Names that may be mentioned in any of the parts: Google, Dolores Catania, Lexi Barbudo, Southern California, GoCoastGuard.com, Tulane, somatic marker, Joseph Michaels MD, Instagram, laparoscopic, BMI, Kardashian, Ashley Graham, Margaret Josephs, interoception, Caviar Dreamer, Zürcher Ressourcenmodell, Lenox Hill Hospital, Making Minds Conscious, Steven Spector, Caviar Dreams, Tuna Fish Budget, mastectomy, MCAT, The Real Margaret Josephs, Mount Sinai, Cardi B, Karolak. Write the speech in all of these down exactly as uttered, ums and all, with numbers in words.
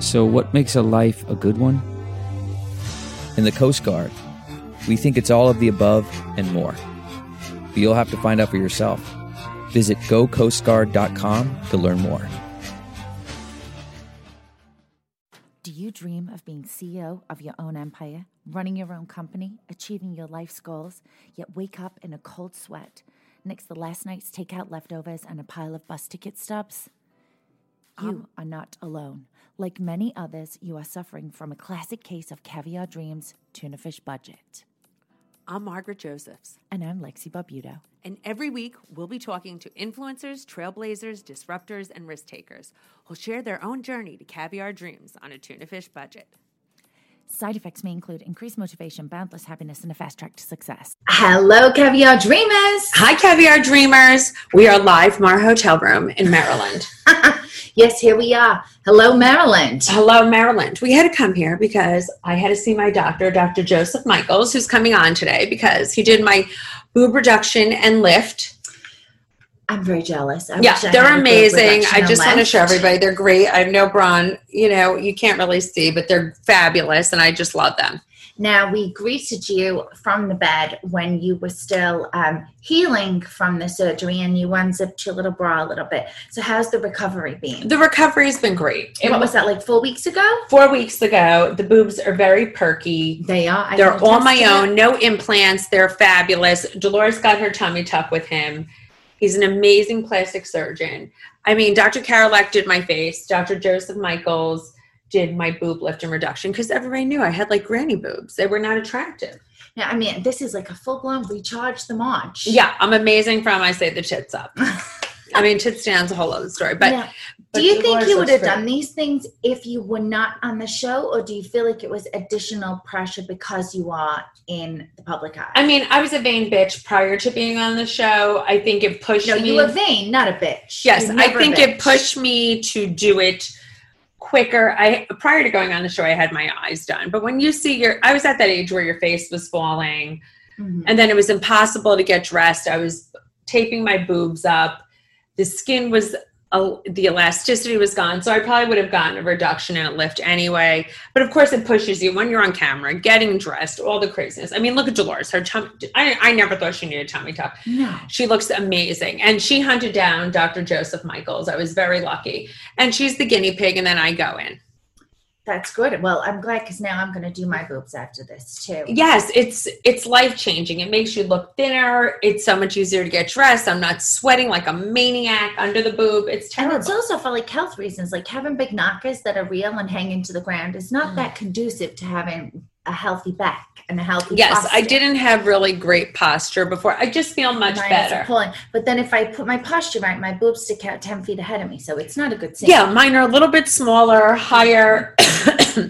So what makes a life a good one? In the Coast Guard, we think it's all of the above and more. But you'll have to find out for yourself. Visit Go Coast Guard dot com to learn more. Do you dream of being C E O of your own empire, running your own company, achieving your life's goals, yet wake up in a cold sweat next to last night's takeout leftovers and a pile of bus ticket stubs? You are not alone. Like many others, you are suffering from a classic case of Caviar Dreams, Tuna Fish Budget. I'm Margaret Josephs. And I'm Lexi Barbudo. And every week, we'll be talking to influencers, trailblazers, disruptors, and risk takers who'll share their own journey to Caviar Dreams on a Tuna Fish Budget. Side effects may include increased motivation, boundless happiness, and a fast track to success. Hello, Caviar Dreamers. Hi, Caviar Dreamers. We are live from our hotel room in Maryland. Yes, here we are. Hello, Maryland. Hello, Maryland. We had to come here because I had to see my doctor, Dr. Joseph Michaels, who's coming on today because he did my boob reduction and lift. I'm very jealous. I yeah, they're amazing. I just want to show everybody. They're great. I have no brawn. You know, you can't really see, but they're fabulous, and I just love them. Now, we greeted you from the bed when you were still um, healing from the surgery, and you unzipped your little bra a little bit. So how's the recovery been? The recovery's been great. And what was that, like four weeks ago? Four weeks ago. The boobs are very perky. They are. I they're all my own. No implants. They're fabulous. Dolores got her tummy tuck with him. He's an amazing plastic surgeon. I mean, Doctor Karolak did my face. Doctor Joseph Michaels did my boob lift and reduction because everybody knew I had like granny boobs. They were not attractive. Yeah, I mean, this is like a full-blown recharge the march. Yeah, I'm amazing from I say the tits up. I mean, tits down's a whole other story. But, yeah. but do you think you would have done these things if you were not on the show, or do you feel like it was additional pressure because you are in the public eye? I mean, I was a vain bitch prior to being on the show. I think it pushed no, me. No, you were vain, not a bitch. Yes, I think it pushed me to do it quicker. I prior to going on the show, I had my eyes done. But when you see your, I was at that age where your face was falling, mm-hmm. and then it was impossible to get dressed. I was taping my boobs up. The skin was, uh, the elasticity was gone. So I probably would have gotten a reduction and a lift anyway. But of course it pushes you when you're on camera, getting dressed, all the craziness. I mean, look at Dolores. Her tummy, I, I never thought she needed a tummy tuck. No. She looks amazing. And she hunted down Doctor Joseph Michaels. I was very lucky. And she's the guinea pig. And then I go in. That's good. Well, I'm glad because now I'm going to do my boobs after this too. Yes, it's it's life-changing. It makes you look thinner. It's so much easier to get dressed. I'm not sweating like a maniac under the boob. It's terrible. And it's also for like health reasons. Like having big knockers that are real and hanging to the ground is not mm. that conducive to having a healthy back and a healthy yes, posture. I didn't have really great posture before. I just feel much mine better. Pulling. But then if I put my posture right, my boobs stick out ten feet ahead of me. So it's not a good thing. Yeah, mine are a little bit smaller, higher.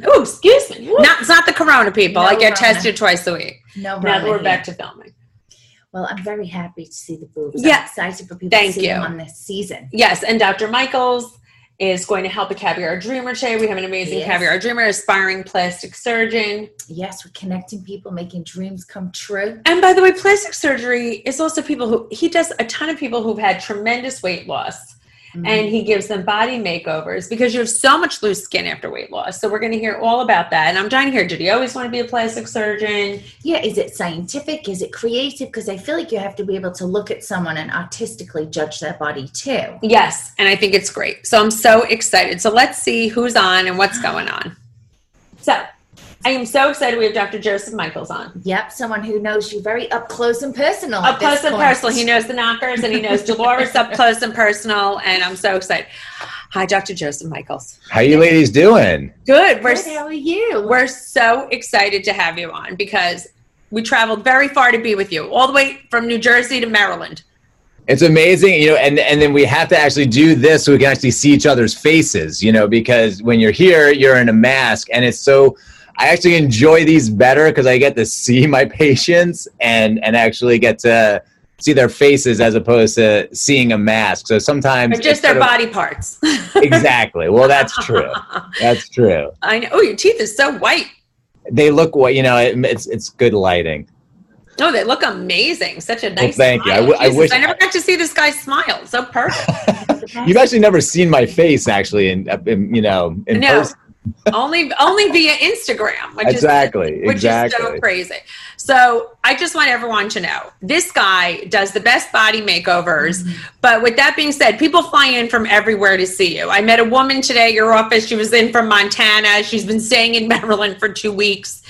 Oh, excuse me. Not, it's not the corona, people. No I get corona. tested twice a week. No Now that we're back to filming. Well, I'm very happy to see the boobs. Yeah. I'm excited for people Thank to see you. them on this season. Yes, and Doctor Michaels is going to help a Caviar Dreamer today. We have an amazing yes. Caviar Dreamer, aspiring plastic surgeon. Yes, we're connecting people, making dreams come true. And by the way, plastic surgery is also people who, he does a ton of people who've had tremendous weight loss, mm-hmm. and he gives them body makeovers because you have so much loose skin after weight loss. So we're going to hear all about that. And I'm dying to hear, did he always want to be a plastic surgeon? Yeah, is it scientific? Is it creative? Because I feel like you have to be able to look at someone and artistically judge their body too. Yes, and I think it's great. So I'm so excited. So let's see who's on and what's going on. So I am so excited we have Doctor Joseph Michaels on. Yep, someone who knows you very up close and personal. Up close and personal. He knows the knockers and he knows Dolores up close and personal, and I'm so excited. Hi, Doctor Joseph Michaels. How you ladies doing? Good. We're, Good. How are you? We're so excited to have you on because we traveled very far to be with you, all the way from New Jersey to Maryland. It's amazing, you know, and, and then we have to actually do this so we can actually see each other's faces, you know, because when you're here, you're in a mask. And it's so, I actually enjoy these better because I get to see my patients and, and actually get to see their faces as opposed to seeing a mask. So sometimes. Or just their body of, parts. Exactly. Well, that's true. That's true. I know. Oh, your teeth are so white. They look white, you know, it, it's it's good lighting. No, oh, they look amazing. Such a nice well, thank smile. You. I, w- I wish I never I- got to see this guy smile. So perfect. You've actually never seen my face, actually, in, in you know, in no, person. only only via Instagram. Which exactly. Is, which exactly. is so crazy. So I just want everyone to know this guy does the best body makeovers. Mm-hmm. But with that being said, people fly in from everywhere to see you. I met a woman today at your office. She was in from Montana. She's been staying in Maryland for two weeks.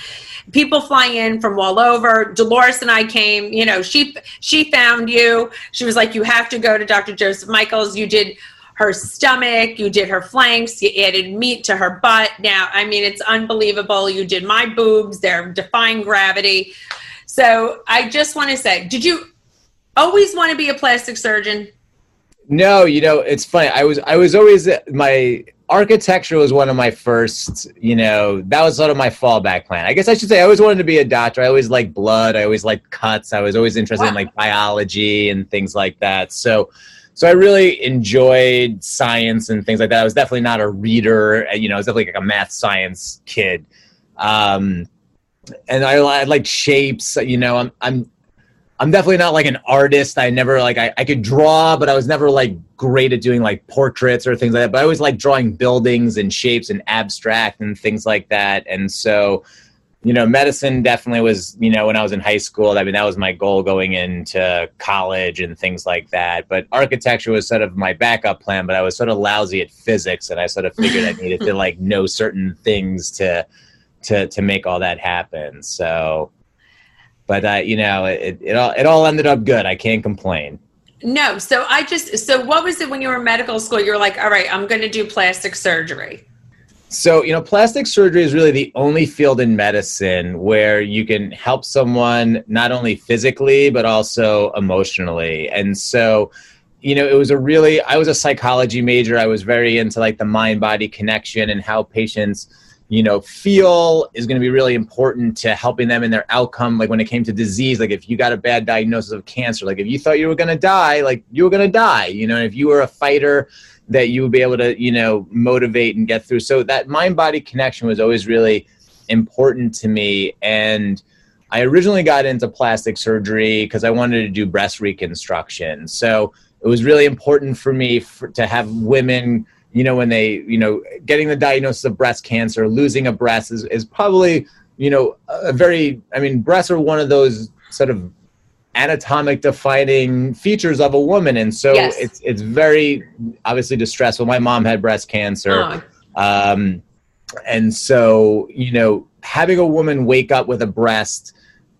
People fly in from all over. Dolores and I came, you know, she she found you. She was like, you have to go to Doctor Joseph Michaels. You did her stomach, you did her flanks, you added meat to her butt. Now, I mean, it's unbelievable. You did my boobs. They're defying gravity. So I just want to say, did you always want to be a plastic surgeon? No, you know, it's funny. I was I was always my... Architecture was one of my first, you know, that was sort of my fallback plan. I guess I should say I always wanted to be a doctor. I always liked blood. I always liked cuts. I was always interested wow. in like biology and things like that. So, so I really enjoyed science and things like that. I was definitely not a reader. You know, I was definitely like a math science kid. Um, and I, I like shapes, you know, I'm, I'm, I'm definitely not like an artist. I never like, I, I could draw, but I was never like great at doing like portraits or things like that. But I was like drawing buildings and shapes and abstract and things like that. And so, you know, medicine definitely was, you know, when I was in high school, I mean, that was my goal going into college and things like that. But architecture was sort of my backup plan, but I was sort of lousy at physics. And I sort of figured I needed to like know certain things to, to, to make all that happen. So But, uh, you know, it, it all it all ended up good. I can't complain. No. So I just so what was it when you were in medical school? You were like, all right, I'm going to do plastic surgery. So, you know, plastic surgery is really the only field in medicine where you can help someone not only physically, but also emotionally. And so, you know, it was a really I was a psychology major. I was very into like the mind-body connection and how patients you know, feel is going to be really important to helping them in their outcome. Like when it came to disease, like if you got a bad diagnosis of cancer, like if you thought you were going to die, like you were going to die, you know, and if you were a fighter that you would be able to, you know, motivate and get through. So that mind-body connection was always really important to me. And I originally got into plastic surgery because I wanted to do breast reconstruction. So it was really important for me for, to have women you know, when they, you know, getting the diagnosis of breast cancer, losing a breast is, is probably, you know, a very, I mean, breasts are one of those sort of anatomic defining features of a woman. And so yes. it's it's very obviously distressful. My mom had breast cancer. Oh. Um, and so, you know, having a woman wake up with a breast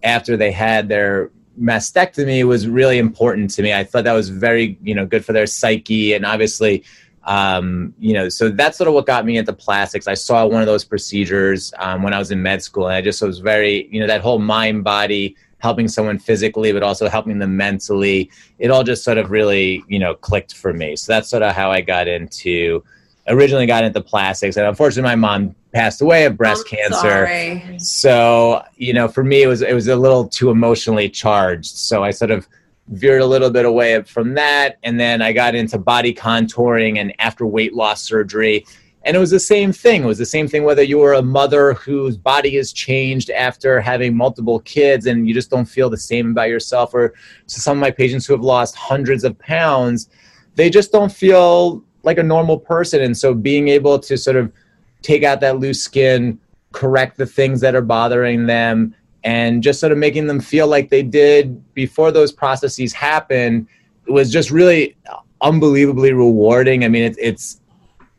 after they had their mastectomy was really important to me. I thought that was very, you know, good for their psyche. And obviously, Um, you know, so that's sort of what got me into plastics. I saw one of those procedures um, when I was in med school, and I just was very, you know, that whole mind body helping someone physically, but also helping them mentally. It all just sort of really, you know, clicked for me. So that's sort of how I got into, originally got into plastics. And unfortunately, my mom passed away of breast I'm cancer. Sorry. So, you know, for me, it was it was a little too emotionally charged. So I sort of veered a little bit away from that. And then I got into body contouring and after weight loss surgery. And it was the same thing. It was the same thing, whether you were a mother whose body has changed after having multiple kids and you just don't feel the same about yourself, or to some of my patients who have lost hundreds of pounds, they just don't feel like a normal person. And so being able to sort of take out that loose skin, correct the things that are bothering them, and just sort of making them feel like they did before those processes happened was just really unbelievably rewarding. I mean, it, it's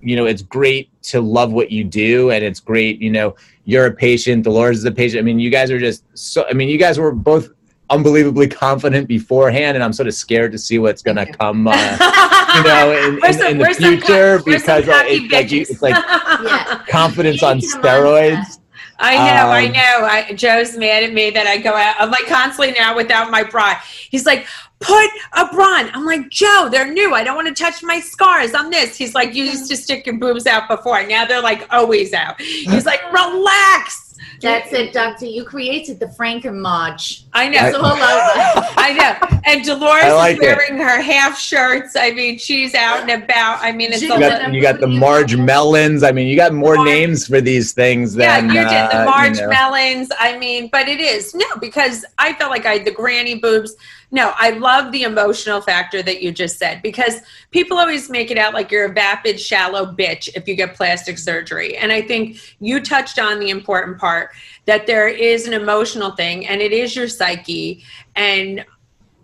you know, it's great to love what you do. And it's great, you know, you're a patient, Dolores is a patient. I mean, you guys are just so, I mean, you guys were both unbelievably confident beforehand. And I'm sort of scared to see what's going to come, uh, you know, in, in, some, in the future, co- because uh, it's, like you, it's like yeah. confidence on steroids. I know, um, I know. I, Joe's mad at me that I go out. I'm like constantly now without my bra. He's like, put a bra on. I'm like, Joe, they're new. I don't want to touch my scars. I'm this. He's like, you used to stick your boobs out before. Now they're like always out. He's like, relax. That's it, Doctor. You created the Frankenmodge. I know. It's all over. I know. And Dolores like is wearing it. Her half shirts. I mean, she's out and about. I mean, it's you all got, you got the Marge Melons. I mean, you got more Marge. Names for these things than. Yeah, you uh, did the Marge you know. Melons. I mean, but it is no because I felt like I had the granny boobs. No, I love the emotional factor that you just said because people always make it out like you're a vapid, shallow bitch if you get plastic surgery. And I think you touched on the important part that there is an emotional thing and it is your psyche. And,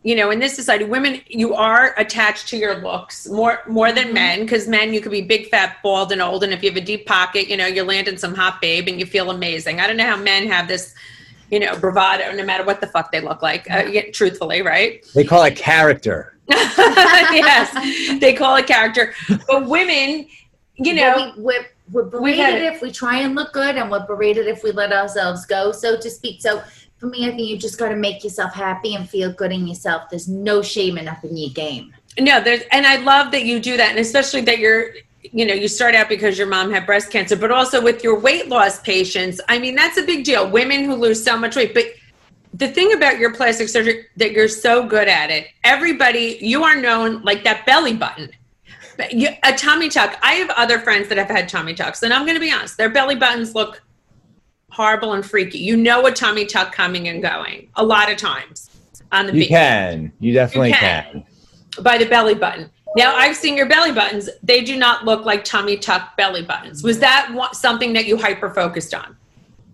you know, in this society, women, you are attached to your looks more more than men because men, you could be big, fat, bald, and old. And if you have a deep pocket, you know, you're landing some hot babe and you feel amazing. I don't know how men have this you know, bravado, no matter what the fuck they look like, uh, yeah, truthfully, right? They call it character. Yes, they call it character. But women, you know. Well, we, we're, we're berated if we try and look good, and we're berated if we let ourselves go, so to speak. So for me, I think you just got to make yourself happy and feel good in yourself. There's no shaming up in your game. No, there's, and I love that you do that, and especially that you're, you know, you start out because your mom had breast cancer, but also with your weight loss patients. I mean, that's a big deal. Women who lose so much weight. But the thing about your plastic surgery, that you're so good at it. Everybody, you are known like that belly button, you, a tummy tuck. I have other friends that have had tummy tucks, and I'm going to be honest, their belly buttons look horrible and freaky. You know, a tummy tuck coming and going a lot of times on the beach. You can. You definitely you can. can. By the belly button. Now, I've seen your belly buttons. They do not look like tummy tuck belly buttons. Was that something that you hyper-focused on?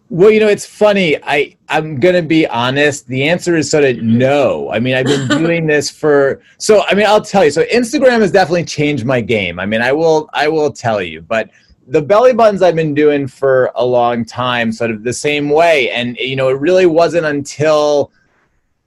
Well, you know, it's funny. I, I'm going to be honest. The answer is sort of no. I mean, I've been doing this for... So, I mean, I'll tell you. So, Instagram has definitely changed my game. I mean, I will I will tell you. But the belly buttons I've been doing for a long time, sort of the same way. And, you know, it really wasn't until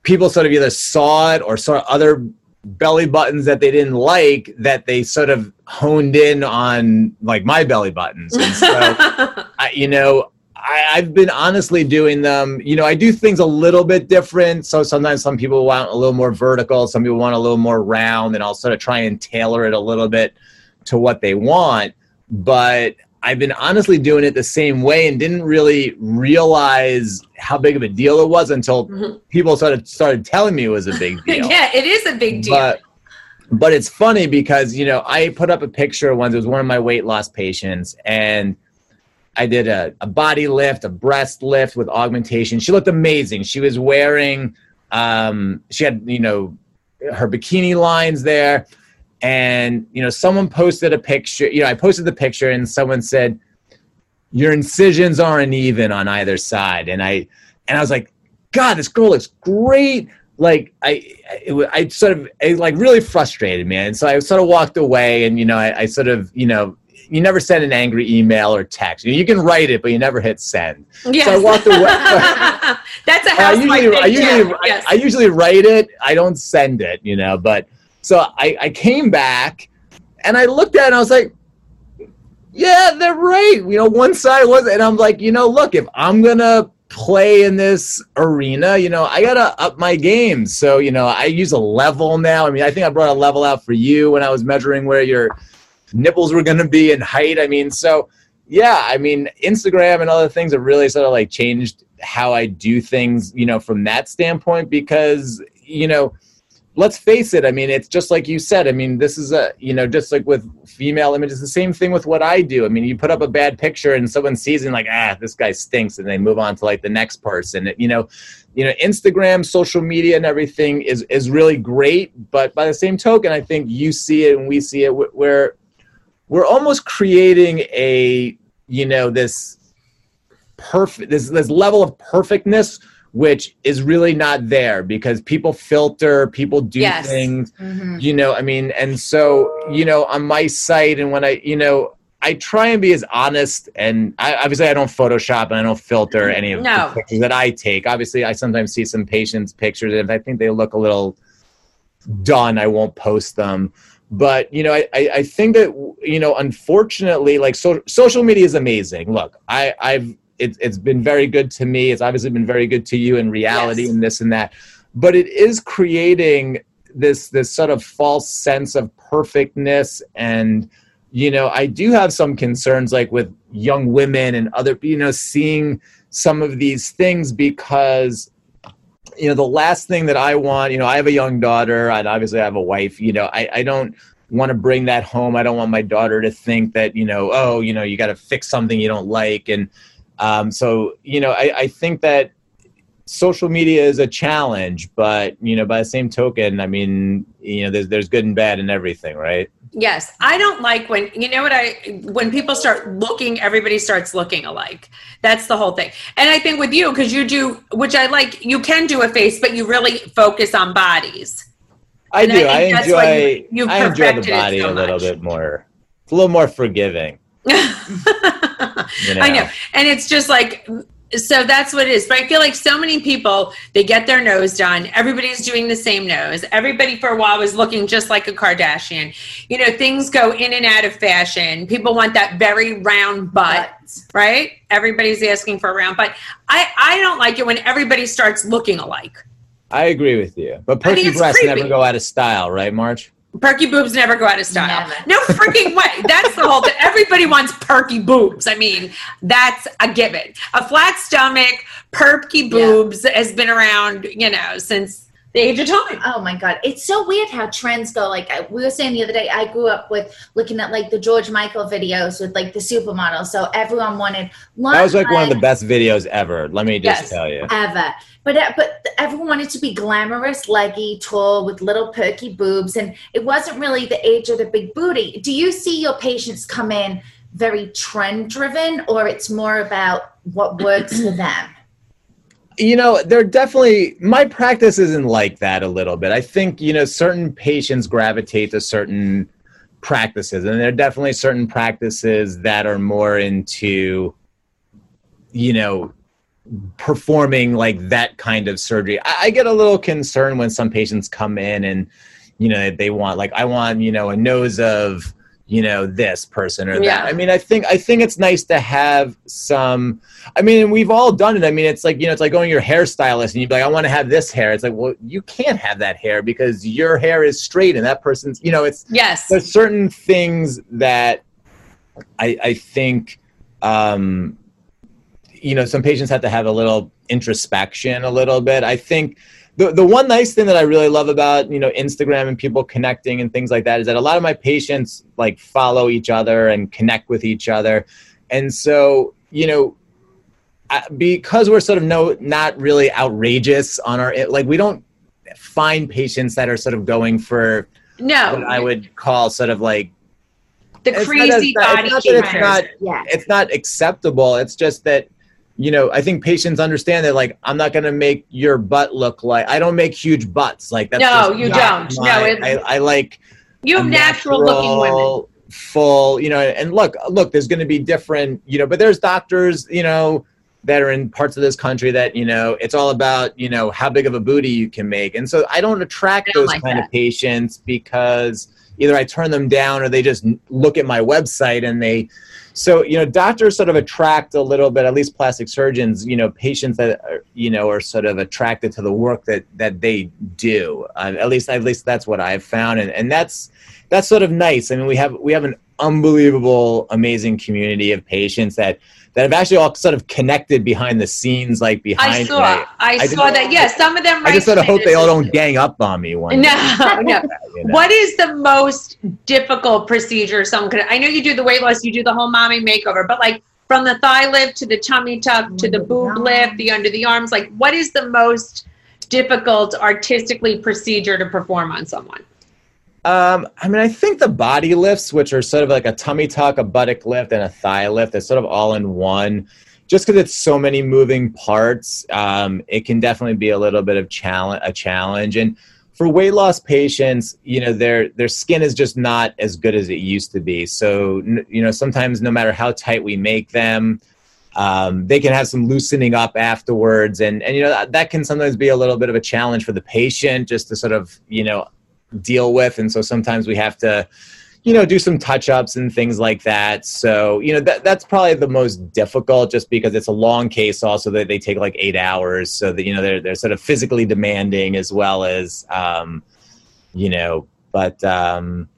people sort of either saw it or saw other belly buttons that they didn't like that they sort of honed in on like my belly buttons. And so, I, you know, I, I've been honestly doing them, you know, I do things a little bit different. So sometimes some people want a little more vertical. Some people want a little more round, and I'll sort of try and tailor it a little bit to what they want. But I've been honestly doing it the same way and didn't really realize how big of a deal it was until mm-hmm. people started started telling me it was a big deal. Yeah, it is a big deal. But, but it's funny because, you know, I put up a picture once. It was one of my weight loss patients, and I did a, a body lift, a breast lift with augmentation. She looked amazing. She was wearing, um, she had, you know, her bikini lines there. And, you know, someone posted a picture, you know, I posted the picture and someone said, your incisions aren't even on either side. And I, and I was like, God, this girl looks great. Like I, it, I sort of, it like really frustrated me. And so I sort of walked away and, you know, I, I sort of, you know, you never send an angry email or text. You, know, you can write it, but you never hit send. Yes. So I walked away. That's a housewife thing. I usually, yes. I, I usually write it. I don't send it, you know, but. So I, I came back and I looked at it and I was like, yeah, they're right. You know, one side was, and I'm like, you know, look, if I'm going to play in this arena, you know, I got to up my game. So, you know, I use a level now. I mean, I think I brought a level out for you when I was measuring where your nipples were going to be in height. I mean, so yeah, I mean, Instagram and other things have really sort of like changed how I do things, you know, from that standpoint, because, you know, let's face it. I mean, it's just like you said. I mean, this is a, you know, just like with female images, the same thing with what I do. I mean, you put up a bad picture and someone sees it and like, ah, this guy stinks. And they move on to like the next person. You know, you know, Instagram, social media and everything is, is really great. But by the same token, I think you see it and we see it where we're almost creating a, you know, this perfect, this, this level of perfectness, which is really not there because people filter, people do yes. things, mm-hmm. you know, I mean, and so, you know, on my site and when I, you know, I try and be as honest, and I, obviously I don't Photoshop and I don't filter any of no. the pictures that I take. Obviously, I sometimes see some patients' pictures, and if I think they look a little done, I won't post them. But, you know, I, I think that, you know, unfortunately, like so, social media is amazing. Look, I, I've it, it's been very good to me. It's obviously been very good to you in reality yes. and this and that. But it is creating this this sort of false sense of perfectness. And, you know, I do have some concerns, like with young women and other, you know, seeing some of these things, because, you know, the last thing that I want, you know, I have a young daughter, and obviously I have a wife, you know, I, I don't want to bring that home. I don't want my daughter to think that, you know, oh, you know, you got to fix something you don't like. And um, so, you know, I, I think that social media is a challenge, but, you know, by the same token, I mean, you know, there's, there's good and bad in everything, right? Yes. I don't like when, you know what I, when people start looking, everybody starts looking alike. That's the whole thing. And I think with you, cause you do, which I like, you can do a face, but you really focus on bodies. I and do. I, I enjoy, you, I enjoy the body so a little bit more. It's a little more forgiving. you know? I know. And it's just like, so that's what it is. But I feel like so many people, they get their nose done. Everybody's doing the same nose. Everybody for a while was looking just like a Kardashian. You know, things go in and out of fashion. People want that very round butt, right? Everybody's asking for a round butt. I, I don't like it when everybody starts looking alike. I agree with you. But perky I mean, breasts creepy. Never go out of style, right, Marge? Perky boobs never go out of style. Never. No freaking way. That's the whole thing. Everybody wants perky boobs. I mean, that's a given. A flat stomach, perky boobs yeah. has been around, you know, since the age of time. Oh, my God. It's so weird how trends go. Like I, we were saying the other day, I grew up with looking at, like, the George Michael videos with, like, the supermodels. So everyone wanted long That was, like, time. One of the best videos ever. Let me just yes, tell you. Ever. But uh, but everyone wanted to be glamorous, leggy, tall, with little perky boobs. And it wasn't really the age of the big booty. Do you see your patients come in very trend-driven, or it's more about what works for them? You know, they're definitely, my practice isn't like that a little bit. I think, you know, certain patients gravitate to certain practices. And there are definitely certain practices that are more into, you know, performing like that kind of surgery. I, I get a little concerned when some patients come in and, you know, they want like, I want, you know, a nose of, you know, this person or yeah. that. I mean, I think, I think it's nice to have some, I mean, and we've all done it. I mean, it's like, you know, it's like going to your hairstylist and you'd be like, I want to have this hair. It's like, well, you can't have that hair because your hair is straight and that person's, you know, it's, yes. there's certain things that I, I think, um, you know, some patients have to have a little introspection a little bit. I think the the one nice thing that I really love about, you know, Instagram and people connecting and things like that is that a lot of my patients like follow each other and connect with each other. And so, you know, I, because we're sort of no, not really outrageous on our, like we don't find patients that are sort of going for no. what I would call sort of like, the it's crazy not, body. It's not, it's not, yeah. it's not acceptable. It's just that, you know, I think patients understand that, like, I'm not going to make your butt look like, I don't make huge butts. Like, that's no, you don't. My, no, it's, I, I like, you have natural, natural looking women. Full, you know, and look, look, there's going to be different, you know, but there's doctors, you know, that are in parts of this country that, you know, it's all about, you know, how big of a booty you can make. And so I don't attract I don't those like kind that. Of patients because either I turn them down or they just look at my website and they, so, you know, doctors sort of attract a little bit, at least plastic surgeons, you know, patients that are, you know, are sort of attracted to the work that, that they do. Uh, at least, at least that's what I've found. And, and that's, that's sort of nice. I mean, we have, we have an unbelievable, amazing community of patients that, that have actually all sort of connected behind the scenes, like behind. I saw, my, I, I saw that. Yes, yeah, some of them. I just sort of hope they all don't gang up on me one day. No, no. You know? What is the most difficult procedure someone could? I know you do the weight loss, you do the whole mommy makeover, but like from the thigh lift to the tummy tuck to the boob lift, the under the arms, like what is the most difficult artistically procedure to perform on someone? Um, I mean, I think the body lifts, which are sort of like a tummy tuck, a buttock lift, and a thigh lift, they're sort of all in one. Just because it's so many moving parts, um, it can definitely be a little bit of challenge. A challenge, and for weight loss patients, you know, their their skin is just not as good as it used to be. So, you know, sometimes no matter how tight we make them, um, they can have some loosening up afterwards. And, and, you know, that, that can sometimes be a little bit of a challenge for the patient just to sort of, you know, deal with. And so sometimes we have to, you know, do some touch-ups and things like that. So, you know, that that's probably the most difficult just because it's a long case also that they take like eight hours. So that, you know, they're, they're sort of physically demanding as well as, um, you know, but, um,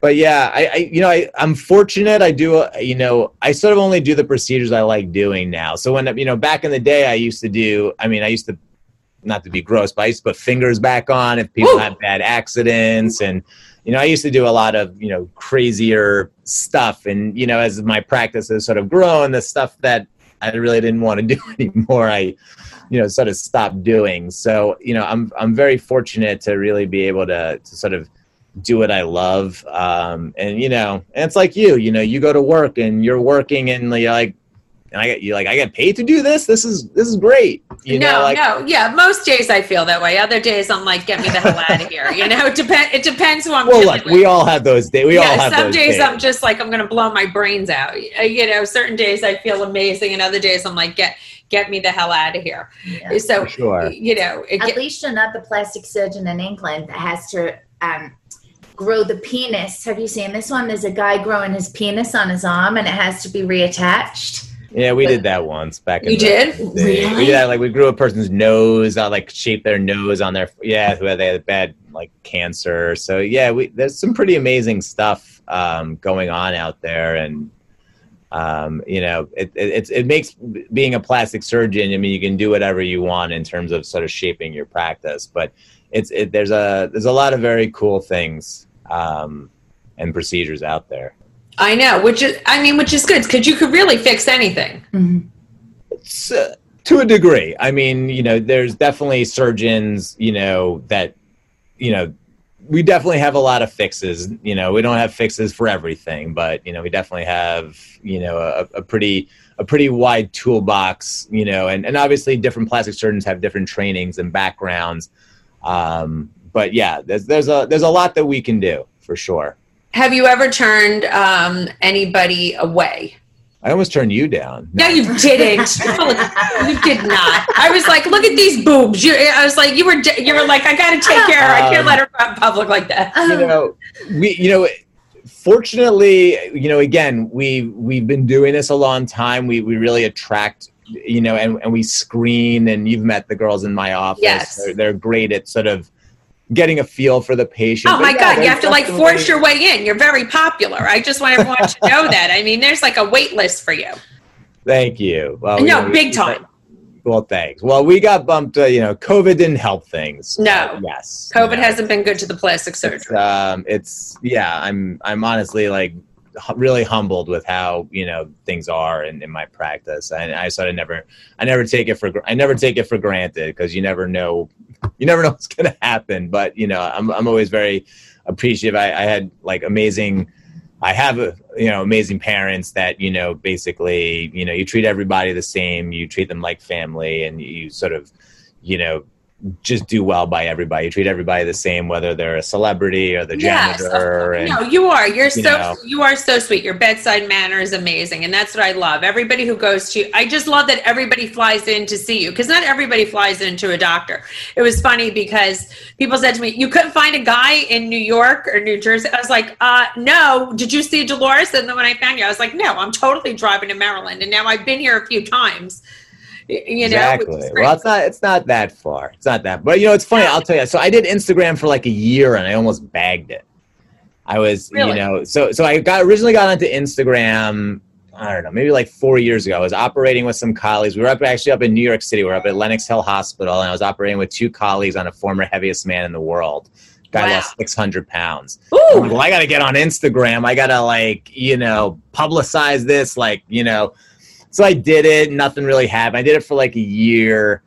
but yeah, I, I you know, I, I'm fortunate. I do, uh, you know, I sort of only do the procedures I like doing now. So when, you know, back in the day I used to do, I mean, I used to, not to be gross, but I used to put fingers back on if people Ooh. had bad accidents. And, you know, I used to do a lot of, you know, crazier stuff. And, you know, as my practice has sort of grown, the stuff that I really didn't want to do anymore, I, you know, sort of stopped doing. So, you know, I'm I'm very fortunate to really be able to, to sort of do what I love. Um, and, you know, and it's like you, you know, you go to work and you're working and you're like, and I get you like, I get paid to do this. This is, this is great. You no, know, like, no. Yeah. Most days I feel that way. Other days I'm like, get me the hell out of here. You know, it depends. It depends who I'm well, look, with. We all have those days. We yeah, all have some those days. days. I'm just like, I'm going to blow my brains out. You know, certain days I feel amazing. And other days I'm like, get, get me the hell out of here. Yeah, so, sure. you know, it, at least you're not the plastic surgeon in England that has to, um, grow the penis. Have you seen this one? There's a guy growing his penis on his arm and it has to be reattached. Yeah, we but, did that once back in you the did? Day. Really? We did that, like we grew a person's nose, I like shaped their nose on their yeah, who had they had bad like cancer. So yeah, we there's some pretty amazing stuff um, going on out there, and um, you know, it it it's, it makes being a plastic surgeon. I mean, you can do whatever you want in terms of sort of shaping your practice, but it's it, there's a there's a lot of very cool things um, and procedures out there. I know, which is, I mean, which is good because you could really fix anything. Mm-hmm. It's, uh, to a degree. I mean, you know, there's definitely surgeons, you know, that, you know, we definitely have a lot of fixes. You know, we don't have fixes for everything, but, you know, we definitely have, you know, a, a pretty, a pretty wide toolbox, you know, and, and obviously different plastic surgeons have different trainings and backgrounds. Um, but yeah, there's, there's a, there's a lot that we can do for sure. Have you ever turned um, anybody away? I almost turned you down. No, no you didn't. You did not. I was like, look at these boobs. You, I was like, you were, you were like, I got to take care of her. Um, I can't let her out in public like that. You know, we, you know, fortunately, you know, again, we we've been doing this a long time. We we really attract, you know, and, and we screen. And you've met the girls in my office. Yes, they're, they're great at sort of getting a feel for the patient. Oh my yeah, God, you have to like force your way in. You're very popular. I just want everyone to know that. I mean, there's like a wait list for you. Thank you. Well, no, you know, big we, time. Well, thanks. Well, we got bumped, uh, you know, COVID didn't help things. No. Uh, yes. COVID no. hasn't been good to the plastic surgery. Um, it's, yeah, I'm, I'm honestly like h- really humbled with how, you know, things are in, in my practice. And I, I sort of never, I never take it for, I never take it for granted because you never know You never know what's going to happen, but you know, I'm I'm always very appreciative. I, I had like amazing, I have a, you know, amazing parents that, you know, basically, you know, you treat everybody the same, you treat them like family, and you sort of, you know, just do well by everybody. You treat everybody the same, whether they're a celebrity or the janitor. Yes, or, and, no, you are. You're you so know. you are so sweet. Your bedside manner is amazing, and that's what I love. Everybody who goes to, I just love that everybody flies in to see you because not everybody flies into a doctor. It was funny because people said to me, "You couldn't find a guy in New York or New Jersey." I was like, "Uh, no. Did you see Dolores?" And then when I found you, I was like, "No, I'm totally driving to Maryland." And now I've been here a few times. You know, exactly. Well, it's not, it's not that far. It's not that, but you know, it's funny. I'll tell you. So I did Instagram for like a year and I almost bagged it. I was, really? you know, so, so I got originally got onto Instagram, I don't know, maybe like four years ago. I was operating with some colleagues. We were up actually up in New York City. We were up at Lenox Hill Hospital and I was operating with two colleagues on a former heaviest man in the world. Guy wow. lost six hundred pounds. Ooh. Like, well, I got to get on Instagram. I got to like, you know, publicize this, like, you know. So I did it, nothing really happened. I did it for like a year.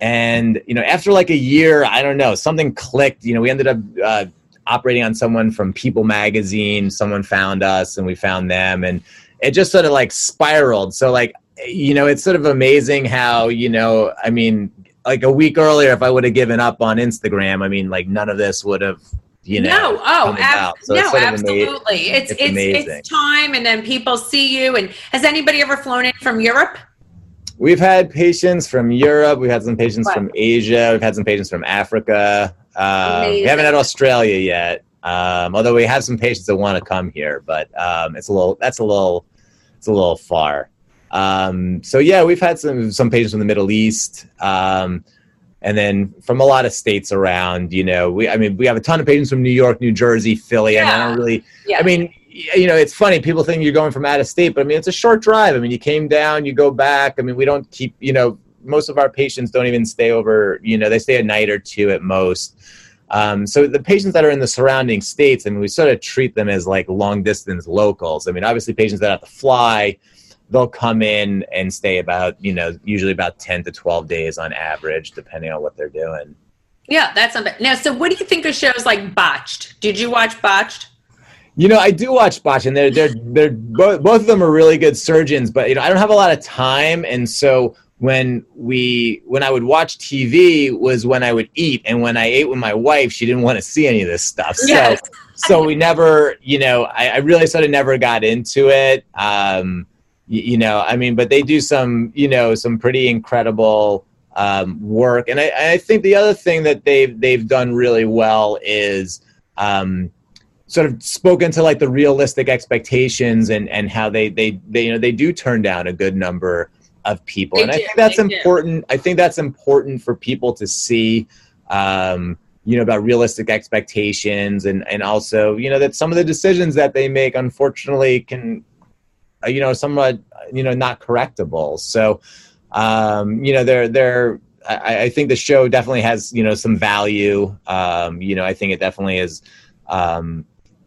And, you know, after like a year, I don't know, something clicked. You know, we ended up uh, operating on someone from People magazine. Someone found us and we found them. And it just sort of like spiraled. So like, you know, it's sort of amazing how, you know, I mean, like a week earlier, if I would have given up on Instagram, I mean, like none of this would have, you know. No, oh, ab- so no, it's absolutely. It's it's it's, it's time, and then people see you. And has anybody ever flown in from Europe? We've had patients from Europe. We've had some patients what? from Asia. We've had some patients from Africa. Uh, we haven't had Australia yet. Um, although we have some patients that want to come here, but um, it's a little. That's a little. It's a little far. Um, so yeah, we've had some some patients from the Middle East, um, and then from a lot of states around. You know, we. I mean, we have a ton of patients from New York, New Jersey, Philly, yeah. and I don't really. Yeah. I mean. You know, it's funny. People think you're going from out of state, but I mean, it's a short drive. I mean, you came down, you go back. I mean, we don't keep, you know, most of our patients don't even stay over, you know, they stay a night or two at most. Um, so the patients that are in the surrounding states, I mean, we sort of treat them as like long distance locals. I mean, obviously patients that have to fly, they'll come in and stay about, you know, usually about ten to twelve days on average, depending on what they're doing. Yeah, that's something. Now, so what do you think of shows like Botched? Did you watch Botched? You know, I do watch Botched, and they're they're they're both, both of them are really good surgeons. But you know, I don't have a lot of time, and so when we when I would watch T V was when I would eat, and when I ate with my wife, she didn't want to see any of this stuff. So yes. so we never, you know, I, I really sort of never got into it. Um, you, you know, I mean, but they do some, you know, some pretty incredible um, work, and I I think the other thing that they've they've done really well is. Um, sort of spoken to like the realistic expectations and, and how they, they, they, you know, they do turn down a good number of people. They and do, I think that's important. Do. I think that's important for people to see, um, you know, about realistic expectations and, and also, you know, that some of the decisions that they make, unfortunately can, uh, you know, somewhat, you know, not correctable. So, um, you know, they're, they're, I, I think the show definitely has, you know, some value. Um, you know, I think it definitely is, um,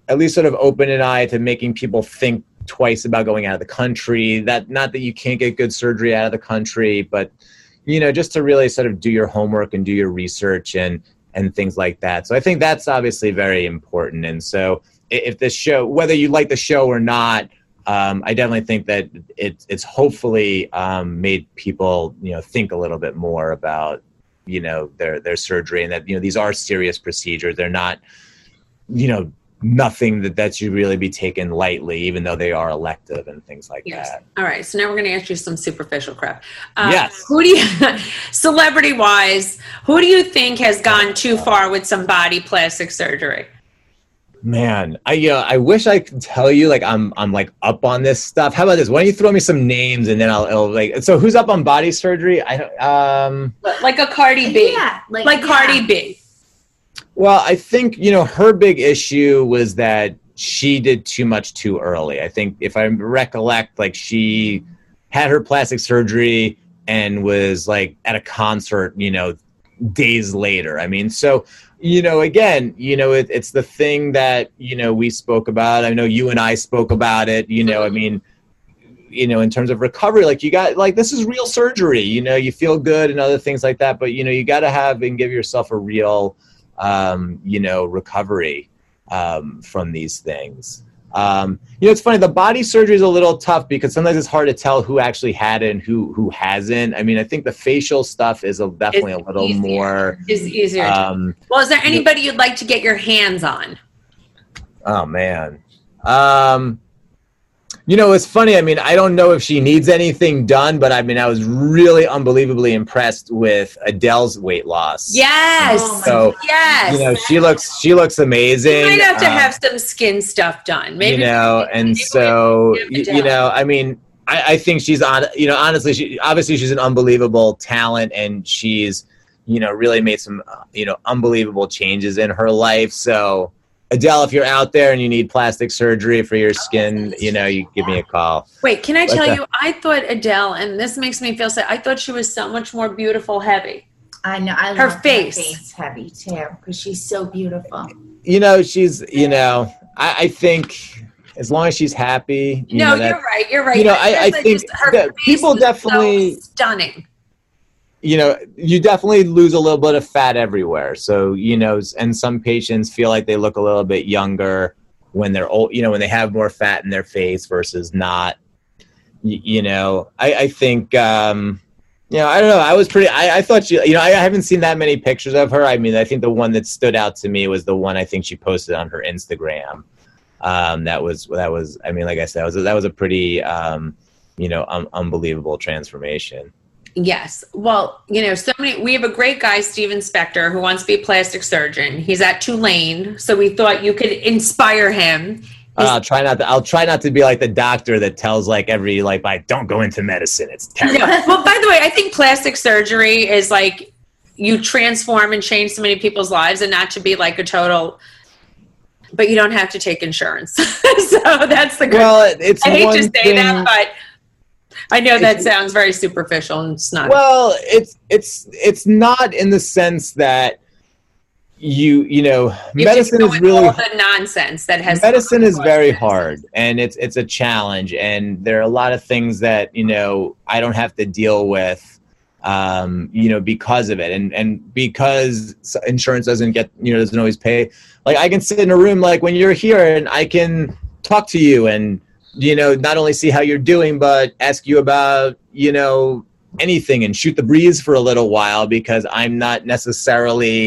at least sort of open an eye to making people think twice about going out of the country. That not that you can't get good surgery out of the country, but you know, just to really sort of do your homework and do your research and, and things like that. So I think that's obviously very important. And so if this show, whether you like the show or not, um, I definitely think that it, it's hopefully um, made people, you know, think a little bit more about, you know, their, their surgery and that, you know, these are serious procedures. They're not, you know, nothing that, that should really be taken lightly, even though they are elective and things like yes. that. All right. So now we're going to ask you some superficial crap. Uh, yes. Who do you, celebrity wise, who do you think has gone too far with some body plastic surgery? Man, I, you know, I wish I could tell you, like, I'm, I'm like up on this stuff. How about this? Why don't you throw me some names and then I'll, I'll like, so who's up on body surgery? I don't, um, like a Cardi B, yeah, like, like yeah. Cardi B. Well, I think, you know, her big issue was that she did too much too early. I think if I recollect, like she had her plastic surgery and was like at a concert, you know, days later. I mean, so, you know, again, you know, it, it's the thing that, you know, we spoke about. I know you and I spoke about it, you know, I mean, you know, in terms of recovery, like you got, like, this is real surgery, you know, you feel good and other things like that, but, you know, you got to have and give yourself a real um, you know, recovery, um, from these things. Um, you know, it's funny, the body surgery is a little tough because sometimes it's hard to tell who actually had it and who, who hasn't. I mean, I think the facial stuff is a, definitely it's a little easier. more, it's easier. Um, well, is there anybody you'd like to get your hands on? Oh man. Um, You know, it's funny. I mean, I don't know if she needs anything done, but I mean, I was really unbelievably impressed with Adele's weight loss. Yes. So, yes. You know, she looks, she looks amazing. You might have to um, have some skin stuff done. Maybe, you know, and maybe so, you, you know, I mean, I, I think she's on, you know, honestly, she, obviously she's an unbelievable talent and she's, you know, really made some, uh, you know, unbelievable changes in her life. So, Adele, if you're out there and you need plastic surgery for your skin, you know, you give me a call. Wait, can I tell you, I thought Adele, and this makes me feel sad, I thought she was so much more beautiful heavy. I know. I her love face. Her face heavy, too, because she's so beautiful. You know, she's, you know, I, I think as long as she's happy. You no, know, that, you're right. You're right. You know, I, I think her that face people definitely. So stunning. You know, you definitely lose a little bit of fat everywhere. So, you know, and some patients feel like they look a little bit younger when they're old, you know, when they have more fat in their face versus not, you, you know, I, I think, um, Yeah, I don't know. I was pretty, I, I thought she, you know, I, I haven't seen that many pictures of her. I mean, I think the one that stood out to me was the one I think she posted on her Instagram. Um, that was, that was, I mean, like I said, that was, that was a pretty, um, you know, um, unbelievable transformation. Yes. Well, you know, so many, we have a great guy, Steven Spector, who wants to be a plastic surgeon. He's at Tulane. So we thought you could inspire him. Uh, I'll try not to, I'll try not to be like the doctor that tells like every, like, like don't go into medicine. It's terrible. No. Well, by the way, I think plastic surgery is like you transform and change so many people's lives, and not to be like a total, but you don't have to take insurance. So that's the good. Well, it's I hate one to say thing. that, but I know that it's, sounds very superficial and it's not. Well, it's, it's, it's not in the sense that, You you know you medicine is really all the nonsense that has medicine is very medicine. hard, and it's it's a challenge, and there are a lot of things that you know I don't have to deal with, um, you know because of it, and and because insurance doesn't get you know doesn't always pay. Like I can sit in a room like when you're here, and I can talk to you, and you know not only see how you're doing, but ask you about you know anything, and shoot the breeze for a little while because I'm not necessarily.